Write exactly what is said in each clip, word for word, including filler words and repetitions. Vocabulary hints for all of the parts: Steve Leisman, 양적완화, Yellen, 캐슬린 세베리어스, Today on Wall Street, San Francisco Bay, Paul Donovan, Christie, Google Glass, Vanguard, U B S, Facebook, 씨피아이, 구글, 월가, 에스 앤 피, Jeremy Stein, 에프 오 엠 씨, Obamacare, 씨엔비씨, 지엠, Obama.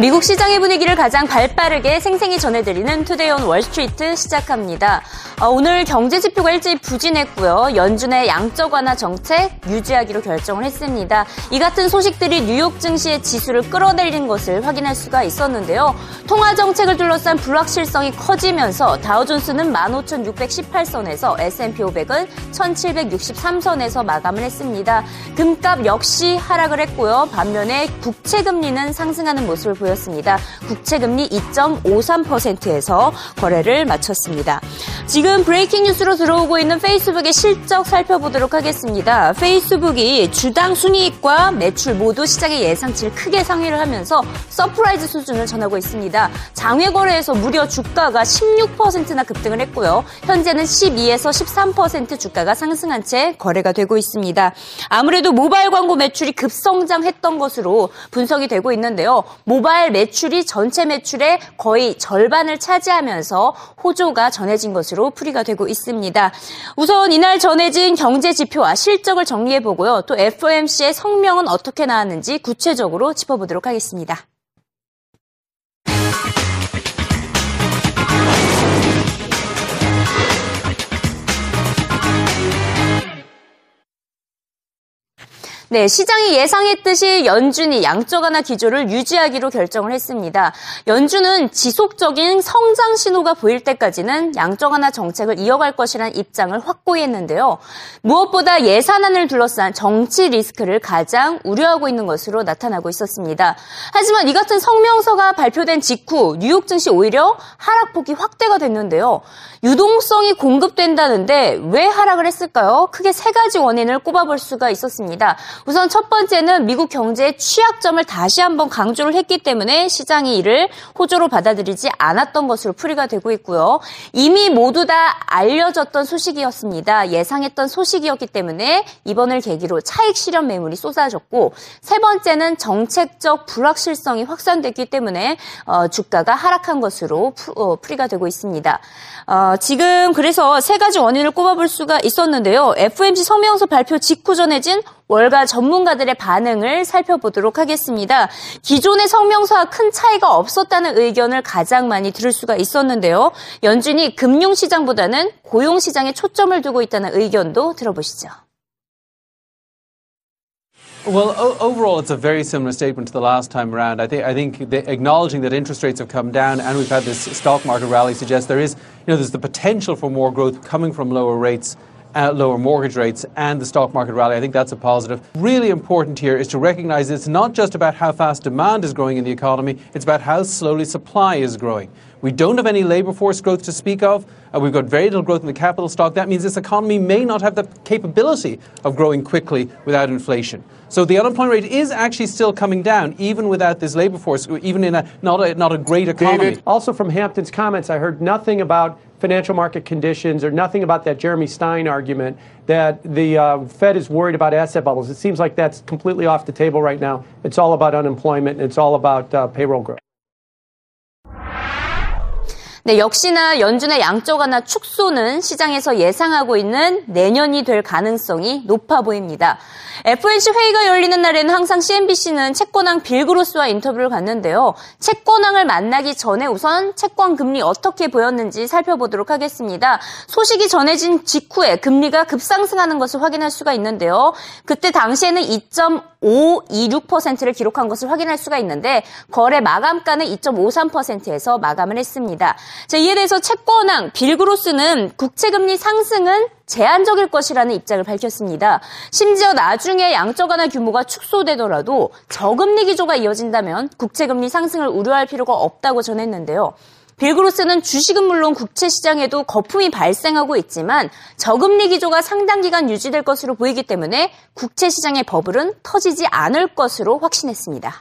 미국 시장의 분위기를 가장 발빠르게 생생히 전해드리는 투데이 온 월스트리트 시작합니다. 오늘 경제지표가 일찍 부진했고요. 연준의 양적 완화 정책 유지하기로 결정을 했습니다. 이 같은 소식들이 뉴욕 증시의 지수를 끌어내린 것을 확인할 수가 있었는데요. 통화 정책을 둘러싼 불확실성이 커지면서 다우존스는 만 오천육백십팔 선에서 에스 앤 피 오백은 천칠백육십삼 선에서 마감을 했습니다. 금값 역시 하락을 했고요. 반면에 국채금리는 상승하는 모습을 보였습니다. 국채금리 이 점 오삼 퍼센트에서 거래를 마쳤습니다. 지금 브레이킹 뉴스로 들어오고 있는 페이스북의 실적 살펴보도록 하겠습니다. 페이스북이 주당 순이익과 매출 모두 시장의 예상치를 크게 상회를 하면서 서프라이즈 수준을 전하고 있습니다. 장외 거래에서 무려 주가가 십육 퍼센트나 급등을 했고요. 현재는 십이에서 십삼 퍼센트 주가가 상승한 채 거래가 되고 있습니다. 아무래도 모바일 광고 매출이 급성장했던 것으로 분석이 되고 있는데요. 모바일 매출이 전체 매출의 거의 절반을 차지하면서 호조가 전해진 것으로 풀이가 되고 있습니다. 우선 이날 전해진 경제지표와 실적을 정리해보고요. 또 에프 오 엠 씨의 성명은 어떻게 나왔는지 구체적으로 짚어보도록 하겠습니다. 네, 시장이 예상했듯이 연준이 양적 완화 기조를 유지하기로 결정을 했습니다. 연준은 지속적인 성장 신호가 보일 때까지는 양적 완화 정책을 이어갈 것이라는 입장을 확고히 했는데요. 무엇보다 예산안을 둘러싼 정치 리스크를 가장 우려하고 있는 것으로 나타나고 있었습니다. 하지만 이 같은 성명서가 발표된 직후 뉴욕 증시 오히려 하락폭이 확대가 됐는데요. 유동성이 공급된다는데 왜 하락을 했을까요? 크게 세 가지 원인을 꼽아볼 수가 있었습니다. 우선 첫 번째는 미국 경제의 취약점을 다시 한번 강조를 했기 때문에 시장이 이를 호조로 받아들이지 않았던 것으로 풀이가 되고 있고요. 이미 모두 다 알려졌던 소식이었습니다. 예상했던 소식이었기 때문에 이번을 계기로 차익 실현 매물이 쏟아졌고, 세 번째는 정책적 불확실성이 확산됐기 때문에 어, 주가가 하락한 것으로 푸, 어, 풀이가 되고 있습니다. 어, 지금 그래서 세 가지 원인을 꼽아볼 수가 있었는데요. 에프 오 엠 씨 성명서 발표 직후 전해진 월가 전문가들의 반응을 살펴보도록 하겠습니다. 기존의 성명서와 큰 차이가 없었다는 의견을 가장 많이 들을 수가 있었는데요. 연준이 금융시장보다는 고용시장에 초점을 두고 있다는 의견도 들어보시죠. Well, o- overall, it's a very similar statement to the last time around. I think, I think the, acknowledging that interest rates have come down and we've had this stock market rally suggests there is, you know, there's the potential for more growth coming from lower rates. Uh, lower mortgage rates and the stock market rally. I think that's a positive. Really important here is to recognize it's not just about how fast demand is growing in the economy, it's about how slowly supply is growing. We don't have any labor force growth to speak of. Uh, we've got very little growth in the capital stock. That means this economy may not have the capability of growing quickly without inflation. So the unemployment rate is actually still coming down, even without this labor force, even in a not a, not a great economy. David, also from Hampton's comments, I heard nothing about financial market conditions or nothing about that Jeremy Stein argument that the uh, Fed is worried about asset bubbles. It seems like that's completely off the table right now. It's all about unemployment and it's all about uh, payroll growth. 네, 역시나 연준의 양적 완화 축소는 시장에서 예상하고 있는 내년이 될 가능성이 높아 보입니다. 에프 오 엠 씨 회의가 열리는 날에는 항상 씨 엔 비 씨는 채권왕 빌 그로스와 인터뷰를 갔는데요. 채권왕을 만나기 전에 우선 채권 금리 어떻게 보였는지 살펴보도록 하겠습니다. 소식이 전해진 직후에 금리가 급상승하는 것을 확인할 수가 있는데요. 그때 당시에는 이 점 오이육 퍼센트를 기록한 것을 확인할 수가 있는데 거래 마감가는 이 점 오삼 퍼센트에서 마감을 했습니다. 자, 이에 대해서 채권왕 빌 그로스는 국채금리 상승은 제한적일 것이라는 입장을 밝혔습니다. 심지어 나중에 양적 완화 규모가 축소되더라도 저금리 기조가 이어진다면 국채금리 상승을 우려할 필요가 없다고 전했는데요. 빌 그로스는 주식은 물론 국채 시장에도 거품이 발생하고 있지만 저금리 기조가 상당 기간 유지될 것으로 보이기 때문에 국채 시장의 버블은 터지지 않을 것으로 확신했습니다.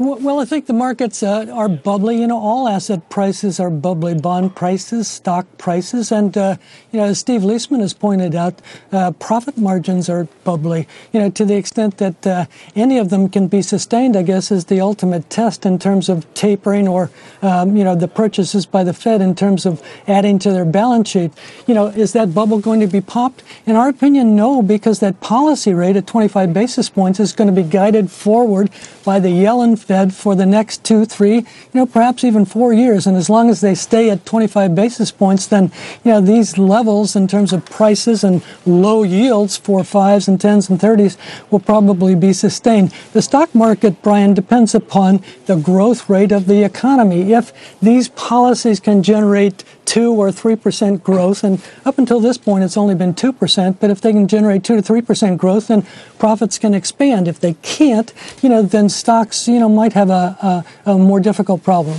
Well, I think the markets uh, are bubbly. You know, all asset prices are bubbly. Bond prices, stock prices. And, uh, you know, as Steve Leisman has pointed out, uh, profit margins are bubbly. You know, to the extent that uh, any of them can be sustained, I guess, is the ultimate test in terms of tapering or, um, you know, the purchases by the Fed in terms of adding to their balance sheet. You know, is that bubble going to be popped? In our opinion, no, because that policy rate at twenty-five basis points is going to be guided forward by the Yellen Fed for the next two, three, you know, perhaps even four years. And as long as they stay at twenty-five basis points, then, you know, these levels in terms of prices and low yields for fives and tens and thirties will probably be sustained. The stock market, Brian, depends upon the growth rate of the economy. If these policies can generate two or three percent growth, and up until this point it's only been two percent, but if they can generate two to three percent growth, then profits can expand. If they can't, you know, then stocks, you know, might have a, a, a more difficult problem.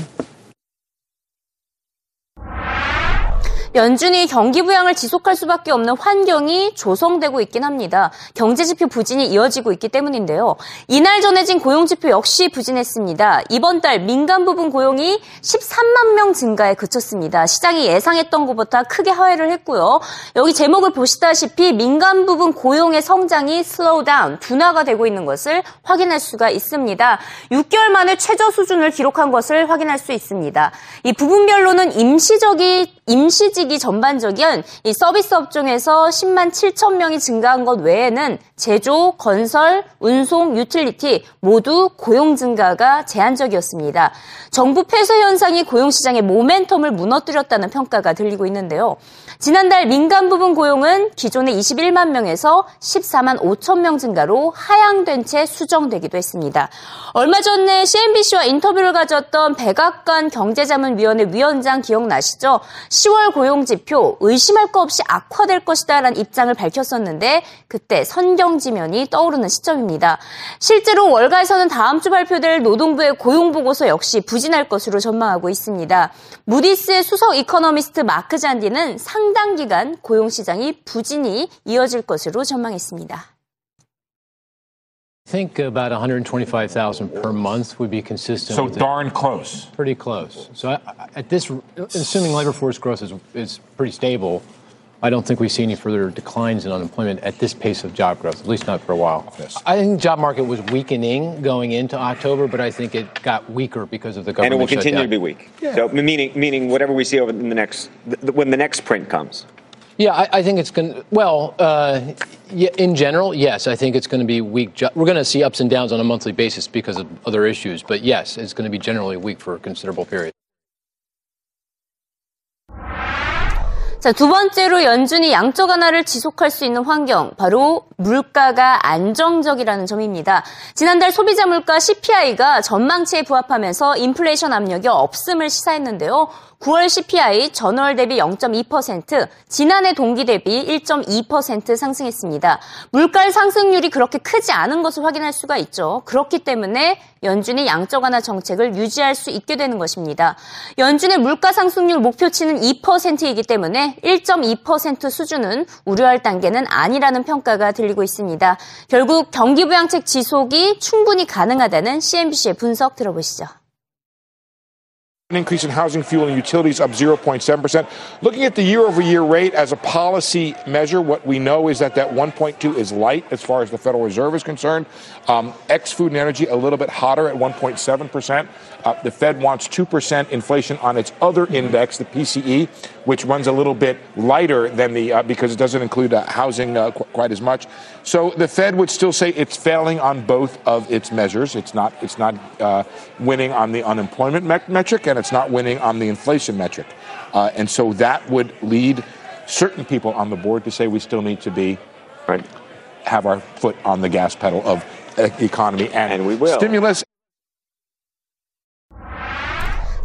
연준이 경기 부양을 지속할 수밖에 없는 환경이 조성되고 있긴 합니다. 경제지표 부진이 이어지고 있기 때문인데요. 이날 전해진 고용지표 역시 부진했습니다. 이번 달 민간 부분 고용이 십삼만 명 증가에 그쳤습니다. 시장이 예상했던 것보다 크게 하회를 했고요. 여기 제목을 보시다시피 민간 부분 고용의 성장이 슬로우다운, 둔화가 되고 있는 것을 확인할 수가 있습니다. 육 개월 만에 최저 수준을 기록한 것을 확인할 수 있습니다. 이 부분별로는 임시적이 임시직이 전반적인 이 서비스 업종에서 십만 칠천 명이 증가한 것 외에는 제조, 건설, 운송, 유틸리티 모두 고용 증가가 제한적이었습니다. 정부 폐쇄 현상이 고용시장의 모멘텀을 무너뜨렸다는 평가가 들리고 있는데요. 지난달 민간 부분 고용은 기존의 이십일만 명에서 십사만 오천 명 증가로 하향된 채 수정되기도 했습니다. 얼마 전에 씨엔비씨와 인터뷰를 가졌던 백악관 경제자문위원회 위원장 기억나시죠? 시월 고용지표 의심할 거 없이 악화될 것이다라는 입장을 밝혔었는데 그때 선경지면이 떠오르는 시점입니다. 실제로 월가에서는 다음 주 발표될 노동부의 고용보고서 역시 부진할 것으로 전망하고 있습니다. 무디스의 수석 이코노미스트 마크 잔디는 상당 기간 고용시장이 부진이 이어질 것으로 전망했습니다. I think about one hundred twenty-five thousand per month would be consistent. So with darn it. Close. Pretty close. So I, I, at this, assuming labor force growth is, is pretty stable, I don't think we see any further declines in unemployment at this pace of job growth, at least not for a while. Yes. I think the job market was weakening going into October, but I think it got weaker because of the government shutdown. And it will continue shutdown. to be weak. Yeah. So meaning, meaning whatever we see over in the next, when the next print comes. Yeah, I, I think it's going to, well, uh, yeah, in general, yes, I think it's going to be weak. Jo- We're going to see ups and downs on a monthly basis because of other issues. But yes, it's going to be generally weak for a considerable period. 자, 두 번째로 연준이 양적 완화를 지속할 수 있는 환경, 바로 물가가 안정적이라는 점입니다. 지난달 소비자 물가 씨피아이가 전망치에 부합하면서 인플레이션 압력이 없음을 시사했는데요. 구월 씨피아이 전월 대비 영 점 이 퍼센트, 지난해 동기 대비 일 점 이 퍼센트 상승했습니다. 물가 상승률이 그렇게 크지 않은 것을 확인할 수가 있죠. 그렇기 때문에 연준이 양적 완화 정책을 유지할 수 있게 되는 것입니다. 연준의 물가 상승률 목표치는 이 퍼센트이기 때문에 일 점 이 퍼센트 수준은 우려할 단계는 아니라는 평가가 들리고 있습니다. 결국 경기 부양책 지속이 충분히 가능하다는 씨엔비씨의 분석 들어보시죠. An increase in housing, fuel, and utilities up zero point seven percent. Looking at the year-over-year rate as a policy measure, what we know is that that one point two is light as far as the Federal Reserve is concerned. Um, ex-food and energy a little bit hotter at one point seven percent. Uh, the Fed wants two percent inflation on its other index, the P C E, which runs a little bit lighter than the, uh, because it doesn't include uh, housing uh, qu- quite as much. So the Fed would still say it's failing on both of its measures. It's not, it's not uh, winning on the unemployment me- metric, and it's not winning on the inflation metric. Uh, and so that would lead certain people on the board to say we still need to be, right, have our foot on the gas pedal of uh, economy and, and we will. Stimulus.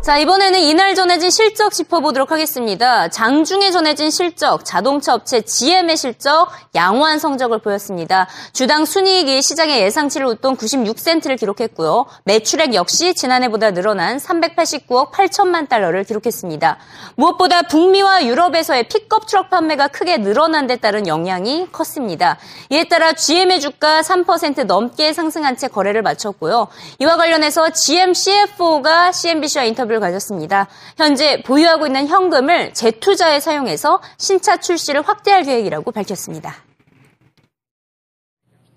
자, 이번에는 이날 전해진 실적 짚어보도록 하겠습니다. 장중에 전해진 실적, 자동차 업체 지엠의 실적, 양호한 성적을 보였습니다. 주당 순이익이 시장의 예상치를 웃돈 구십육 센트를 기록했고요. 매출액 역시 지난해보다 늘어난 삼백팔십구억 팔천만 달러를 기록했습니다. 무엇보다 북미와 유럽에서의 픽업 트럭 판매가 크게 늘어난 데 따른 영향이 컸습니다. 이에 따라 지엠의 주가 삼 퍼센트 넘게 상승한 채 거래를 마쳤고요. 이와 관련해서 지엠 씨에프오가 씨엔비씨와 인터뷰를 가졌습니다. 현재 보유하고 있는 현금을 재투자에 사용해서 신차 출시를 확대할 계획이라고 밝혔습니다.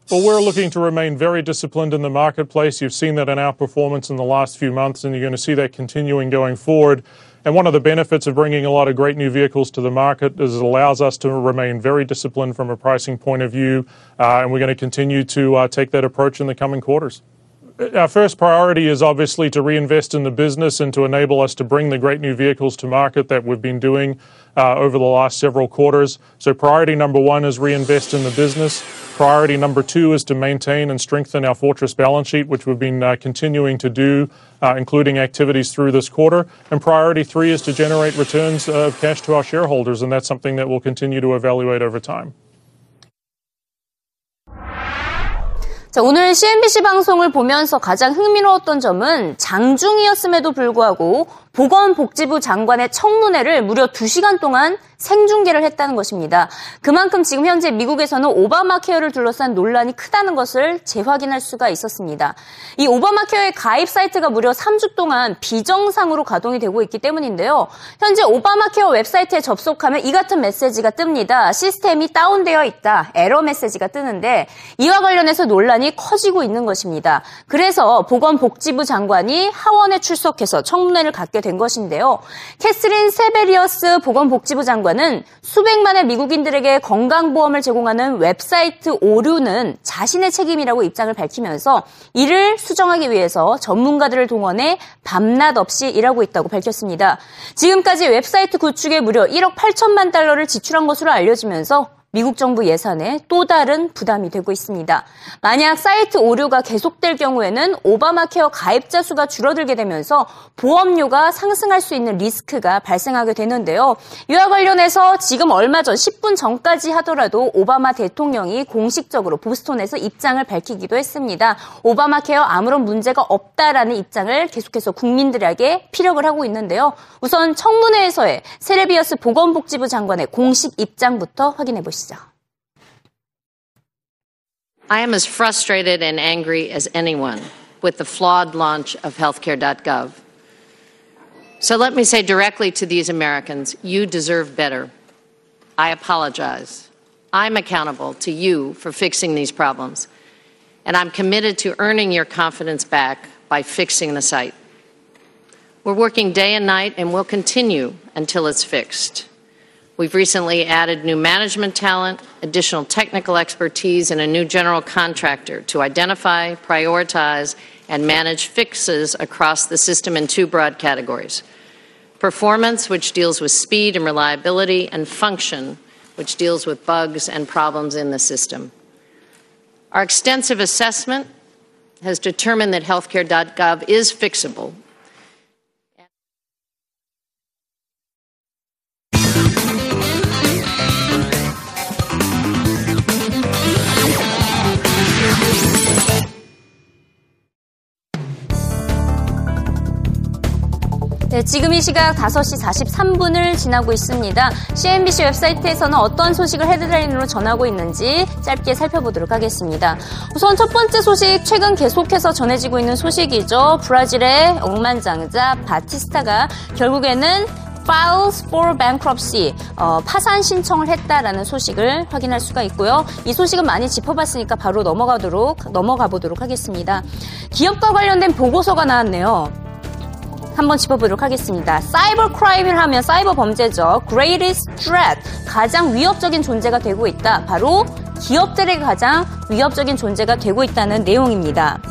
Well, we're looking to remain very disciplined in the marketplace. You've seen that in our performance in the last few months, and you're going to see that continuing going forward. And one of the benefits of bringing a lot of great new vehicles to the market is it allows us to remain very disciplined from a pricing point of view, uh, and we're going to continue to uh, take that approach in the coming quarters. our first priority is obviously to reinvest in the business and to enable us to bring the great new vehicles to market that we've been doing uh, over the last several quarters. So priority number one is reinvest in the business. Priority number two is to maintain and strengthen our fortress balance sheet, which we've been uh, continuing to do, uh, including activities through this quarter. And priority three is to generate returns of cash to our shareholders, and that's something that we'll continue to evaluate over time. 자, 오늘 씨엔비씨 방송을 보면서 가장 흥미로웠던 점은 장중이었음에도 불구하고 보건복지부 장관의 청문회를 무려 두 시간 동안 생중계를 했다는 것입니다. 그만큼 지금 현재 미국에서는 오바마 케어를 둘러싼 논란이 크다는 것을 재확인할 수가 있었습니다. 이 오바마 케어의 가입 사이트가 무려 삼 주 동안 비정상으로 가동이 되고 있기 때문인데요. 현재 오바마 케어 웹사이트에 접속하면 이 같은 메시지가 뜹니다. 시스템이 다운되어 있다. 에러 메시지가 뜨는데 이와 관련해서 논란이 커지고 있는 것입니다. 그래서 보건복지부 장관이 하원에 출석해서 청문회를 갖게 된 것인데요. 캐슬린 세베리어스 보건복지부 장관은 수백만의 미국인들에게 건강보험을 제공하는 웹사이트 오류는 자신의 책임이라고 입장을 밝히면서 이를 수정하기 위해서 전문가들을 동원해 밤낮 없이 일하고 있다고 밝혔습니다. 지금까지 웹사이트 구축에 무려 일억 팔천만 달러를 지출한 것으로 알려지면서 미국 정부 예산에 또 다른 부담이 되고 있습니다. 만약 사이트 오류가 계속될 경우에는 오바마케어 가입자 수가 줄어들게 되면서 보험료가 상승할 수 있는 리스크가 발생하게 되는데요. 이와 관련해서 지금 얼마 전 십 분 전까지 하더라도 오바마 대통령이 공식적으로 보스턴에서 입장을 밝히기도 했습니다. 오바마케어 아무런 문제가 없다라는 입장을 계속해서 국민들에게 피력을 하고 있는데요. 우선 청문회에서의 세레비어스 보건복지부 장관의 공식 입장부터 확인해 보시죠. I am as frustrated and angry as anyone with the flawed launch of healthcare dot gov. So let me say directly to these Americans, you deserve better. I apologize. I'm accountable to you for fixing these problems, and I'm committed to earning your confidence back by fixing the site. We're working day and night, and we'll continue until it's fixed. We've recently added new management talent, additional technical expertise, and a new general contractor to identify, prioritize, and manage fixes across the system in two broad categories: performance, which deals with speed and reliability, and function, which deals with bugs and problems in the system. Our extensive assessment has determined that healthcare dot gov is fixable. 네, 지금 이 시각 다섯 시 사십삼 분을 지나고 있습니다. 씨엔비씨 웹사이트에서는 어떤 소식을 헤드라인으로 전하고 있는지 짧게 살펴보도록 하겠습니다. 우선 첫 번째 소식, 최근 계속해서 전해지고 있는 소식이죠. 브라질의 억만장자 바티스타가 결국에는 Files for Bankruptcy, 어, 파산 신청을 했다라는 소식을 확인할 수가 있고요. 이 소식은 많이 짚어봤으니까 바로 넘어가도록, 넘어가 보도록 하겠습니다. 기업과 관련된 보고서가 나왔네요. 한번 짚어보도록 하겠습니다. 사이버 크라임을 하면 사이버 범죄죠. Greatest Threat, 가장 위협적인 존재가 되고 있다. 바로 기업들의 가장 위협적인 존재가 되고 있다는 내용입니다.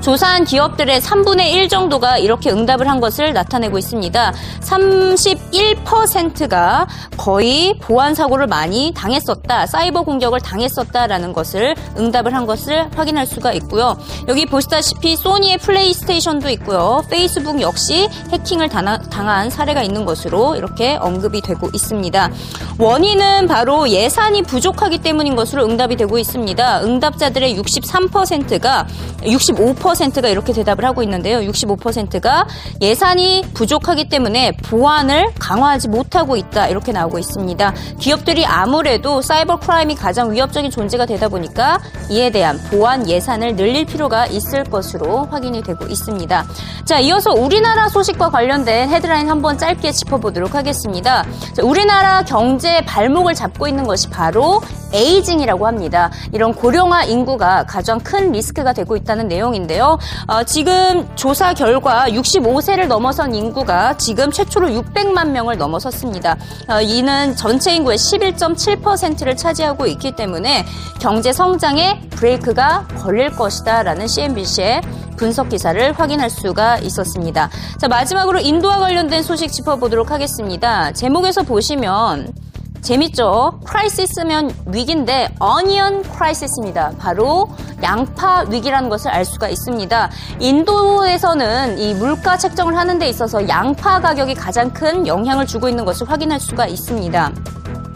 조사한 기업들의 삼분의 일 정도가 이렇게 응답을 한 것을 나타내고 있습니다. 삼십일 퍼센트가 거의 보안 사고를 많이 당했었다, 사이버 공격을 당했었다라는 것을 응답을 한 것을 확인할 수가 있고요. 여기 보시다시피 소니의 플레이스테이션도 있고요. 페이스북 역시 해킹을 당한 사례가 있는 것으로 이렇게 언급이 되고 있습니다. 원인은 바로 예산이 부족하기 때문인 것으로 응답이 되고 있습니다. 응답자들의 육십삼 퍼센트가 육십오 퍼센트 가 이렇게 대답을 하고 있는데요. 육십오 퍼센트가 예산이 부족하기 때문에 보안을 강화하지 못하고 있다, 이렇게 나오고 있습니다. 기업들이 아무래도 사이버 크라임이 가장 위협적인 존재가 되다 보니까 이에 대한 보안 예산을 늘릴 필요가 있을 것으로 확인이 되고 있습니다. 자, 이어서 우리나라 소식과 관련된 헤드라인 한번 짧게 짚어보도록 하겠습니다. 자, 우리나라 경제의 발목을 잡고 있는 것이 바로 에이징이라고 합니다. 이런 고령화 인구가 가장 큰 리스크가 되고 있다는 내용인데요. 있는데요. 어, 지금 조사 결과 육십오 세를 넘어선 인구가 지금 최초로 육백만 명을 넘어섰습니다. 어, 이는 전체 인구의 십일 점 칠 퍼센트를 차지하고 있기 때문에 경제 성장에 브레이크가 걸릴 것이다 라는 씨엔비씨의 분석 기사를 확인할 수가 있었습니다. 자, 마지막으로 인도와 관련된 소식 짚어보도록 하겠습니다. 제목에서 보시면 재밌죠? 크라이시스면 위기인데 어니언 크라이시스입니다. 바로 양파 위기라는 것을 알 수가 있습니다. 인도에서는 이 물가 책정을 하는 데 있어서 양파 가격이 가장 큰 영향을 주고 있는 것을 확인할 수가 있습니다.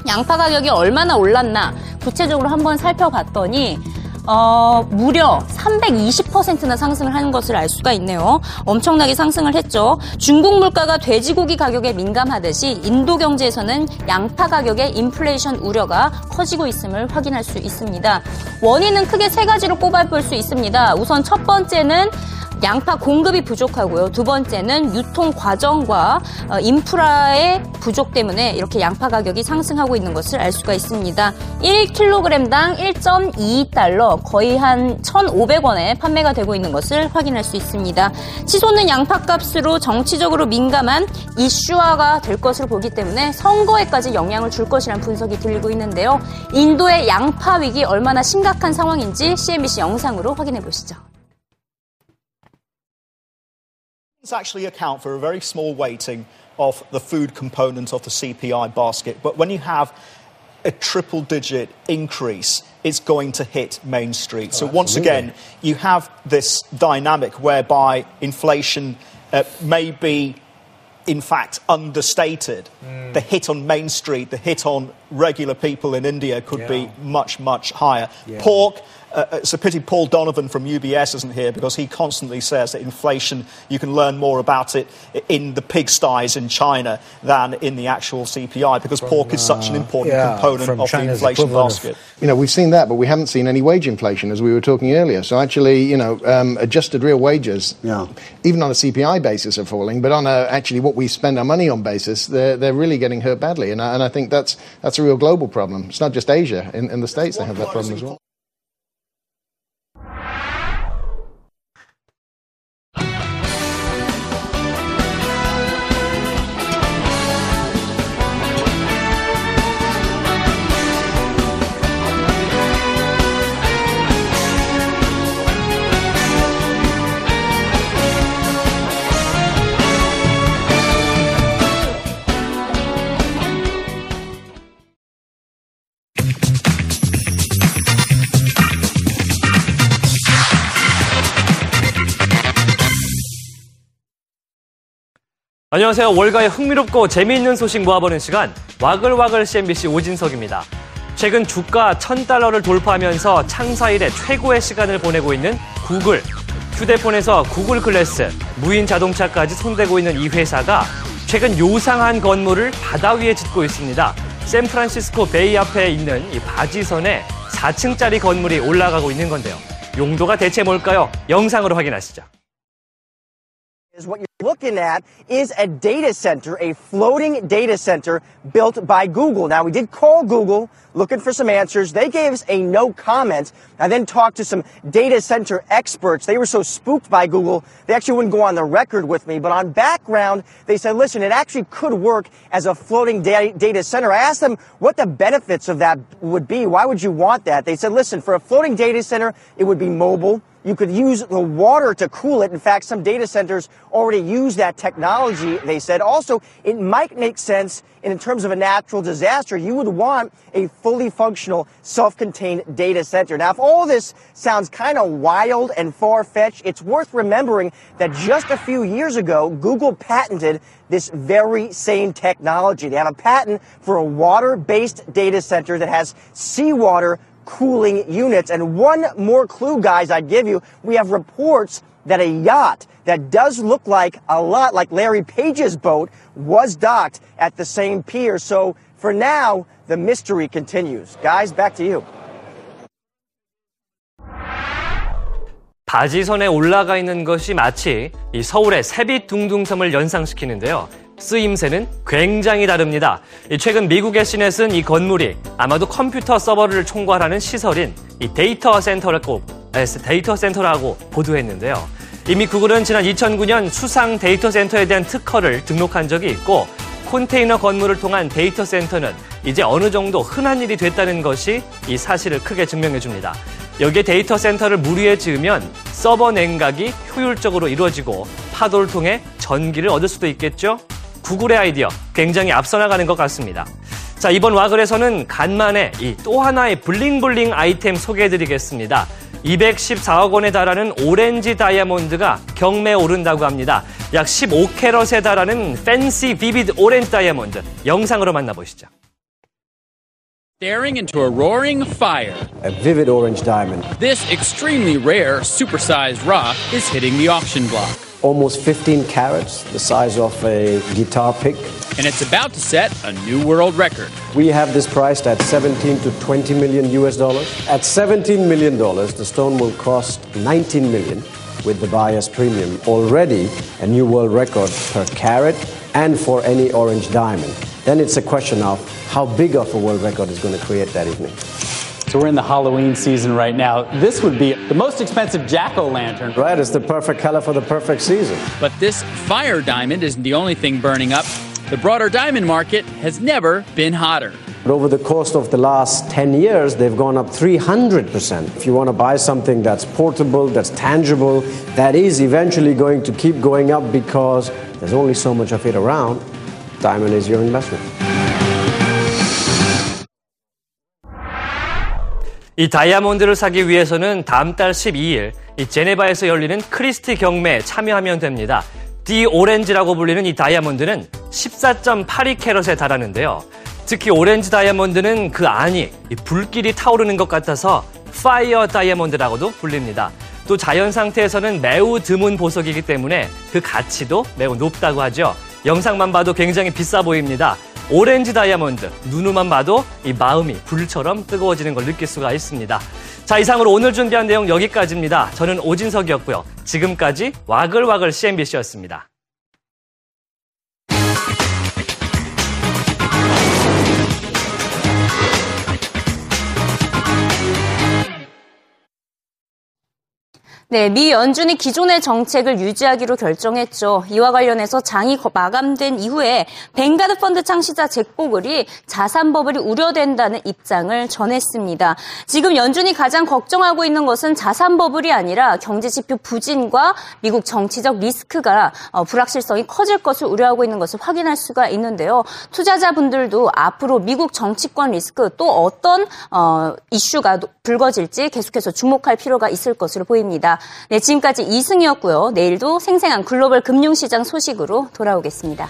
양파 가격이 얼마나 올랐나 구체적으로 한번 살펴봤더니 어, 무려 삼백이십 퍼센트나 상승을 하는 것을 알 수가 있네요. 엄청나게 상승을 했죠. 중국 물가가 돼지고기 가격에 민감하듯이 인도 경제에서는 양파 가격의 인플레이션 우려가 커지고 있음을 확인할 수 있습니다. 원인은 크게 세 가지로 꼽아볼 수 있습니다. 우선 첫 번째는 양파 공급이 부족하고요. 두 번째는 유통 과정과 인프라의 부족 때문에 이렇게 양파 가격이 상승하고 있는 것을 알 수가 있습니다. 일 킬로그램당 일 점 이이 달러, 거의 한 천오백 원에 판매가 되고 있는 것을 확인할 수 있습니다. 치솟는 양파값으로 정치적으로 민감한 이슈화가 될 것으로 보기 때문에 선거에까지 영향을 줄 것이라는 분석이 들리고 있는데요. 인도의 양파 위기 얼마나 심각한 상황인지 씨엔비씨 영상으로 확인해 보시죠. Actually account for a very small weighting of the food component of the C P I basket, but when you have a triple-digit increase, it's going to hit Main Street. Oh, so absolutely. Once again, you have this dynamic whereby inflation uh, may be, in fact, understated. Mm. The hit on Main Street, the hit on regular people in India could yeah. be much, much higher. Yeah. Pork. Uh, it's a pity Paul Donovan from U B S isn't here because he constantly says that inflation, you can learn more about it in the pigsties in China than in the actual C P I because from, pork is such an important uh, yeah, component of China's the inflation basket. Of, you know, we've seen that, but we haven't seen any wage inflation as we were talking earlier. So actually, you know, um, adjusted real wages, yeah. even on a C P I basis are falling, but on a, actually what we spend our money on basis, they're, they're really getting hurt badly. And I, and I think that's, that's a real global problem. It's not just Asia. In, in the States, they have that problem as well. 안녕하세요. 월가의 흥미롭고 재미있는 소식 모아보는 시간 와글와글 씨엔비씨 오진석입니다. 최근 주가 천 달러를 돌파하면서 창사 이래 최고의 시간을 보내고 있는 구글. 휴대폰에서 구글 글래스, 무인 자동차까지 손대고 있는 이 회사가 최근 요상한 건물을 바다 위에 짓고 있습니다. 샌프란시스코 베이 앞에 있는 이 바지선에 사 층짜리 건물이 올라가고 있는 건데요. 용도가 대체 뭘까요? 영상으로 확인하시죠. What you're looking at is a data center, a floating data center built by Google. Now, we did call Google looking for some answers. They gave us a no comment. I then talked to some data center experts. They were so spooked by Google, they actually wouldn't go on the record with me. But on background, they said, listen, it actually could work as a floating data center. I asked them what the benefits of that would be. Why would you want that? They said, listen, for a floating data center, it would be mobile. You could use the water to cool it. In fact, some data centers already use that technology, they said. Also, it might make sense in terms of a natural disaster. You would want a fully functional, self-contained data center. Now, if all this sounds kind of wild and far-fetched, it's worth remembering that just a few years ago, Google patented this very same technology. They have a patent for a water-based data center that has seawater cooling units. And one more clue, guys, I'd give you. We have reports that a yacht that does look like a lot like Larry Page's boat was docked at the same pier. So for now, the mystery continues. Guys, back to you. 바지선에 올라가 있는 것이 마치 이 서울의 새빛 둥둥섬을 연상시키는데요. 쓰임새는 굉장히 다릅니다. 최근 미국의 시넷은 이 건물이 아마도 컴퓨터 서버를 총괄하는 시설인 이 데이터 센터라고 데이터 센터라고 보도했는데요. 이미 구글은 지난 이천구 년 수상 데이터 센터에 대한 특허를 등록한 적이 있고 컨테이너 건물을 통한 데이터 센터는 이제 어느 정도 흔한 일이 됐다는 것이 이 사실을 크게 증명해줍니다. 여기에 데이터 센터를 무리에 지으면 서버 냉각이 효율적으로 이루어지고 파도를 통해 전기를 얻을 수도 있겠죠? 구글의 아이디어, 굉장히 앞서 나가는 것 같습니다. 자, 이번 와글에서는 간만에 이 또 하나의 블링블링 아이템 소개해드리겠습니다. 이백십사억 원에 달하는 오렌지 다이아몬드가 경매에 오른다고 합니다. 약 십오 캐럿에 달하는 Fancy Vivid Orange 다이아몬드, 영상으로 만나보시죠. Staring into a roaring fire. A vivid orange diamond. This extremely rare, supersized rock is hitting the auction block. Almost fifteen carats, the size of a guitar pick. And it's about to set a new world record. We have this priced at seventeen to twenty million U S dollars. At seventeen million dollars, the stone will cost nineteen million with the buyer's premium. Already a new world record per carat and for any orange diamond. Then it's a question of how big of a world record is going to create that evening. So we're in the Halloween season right now. This would be the most expensive jack-o'-lantern. Right, it's the perfect color for the perfect season. But this fire diamond isn't the only thing burning up. The broader diamond market has never been hotter. But over the course of the last ten years, they've gone up three hundred percent. If you want to buy something that's portable, that's tangible, that is eventually going to keep going up because there's only so much of it around, diamond is your investment. 이 다이아몬드를 사기 위해서는 다음 달 십이 일 이 제네바에서 열리는 크리스티 경매에 참여하면 됩니다. 디 오렌지라고 불리는 이 다이아몬드는 십사 점 팔이 캐럿에 달하는데요. 특히 오렌지 다이아몬드는 그 안이 불길이 타오르는 것 같아서 파이어 다이아몬드라고도 불립니다. 또 자연 상태에서는 매우 드문 보석이기 때문에 그 가치도 매우 높다고 하죠. 영상만 봐도 굉장히 비싸 보입니다. 오렌지 다이아몬드, 눈으로만 봐도 이 마음이 불처럼 뜨거워지는 걸 느낄 수가 있습니다. 자, 이상으로 오늘 준비한 내용 여기까지입니다. 저는 오진석이었고요. 지금까지 와글와글 씨엠비씨였습니다. 네, 미 연준이 기존의 정책을 유지하기로 결정했죠. 이와 관련해서 장이 마감된 이후에 뱅가드 펀드 창시자 잭 보글이 자산 버블이 우려된다는 입장을 전했습니다. 지금 연준이 가장 걱정하고 있는 것은 자산 버블이 아니라 경제지표 부진과 미국 정치적 리스크가 불확실성이 커질 것을 우려하고 있는 것을 확인할 수가 있는데요. 투자자분들도 앞으로 미국 정치권 리스크 또 어떤 어, 이슈가 불거질지 계속해서 주목할 필요가 있을 것으로 보입니다. 네, 지금까지 이승이었고요. 내일도 생생한 글로벌 금융시장 소식으로 돌아오겠습니다.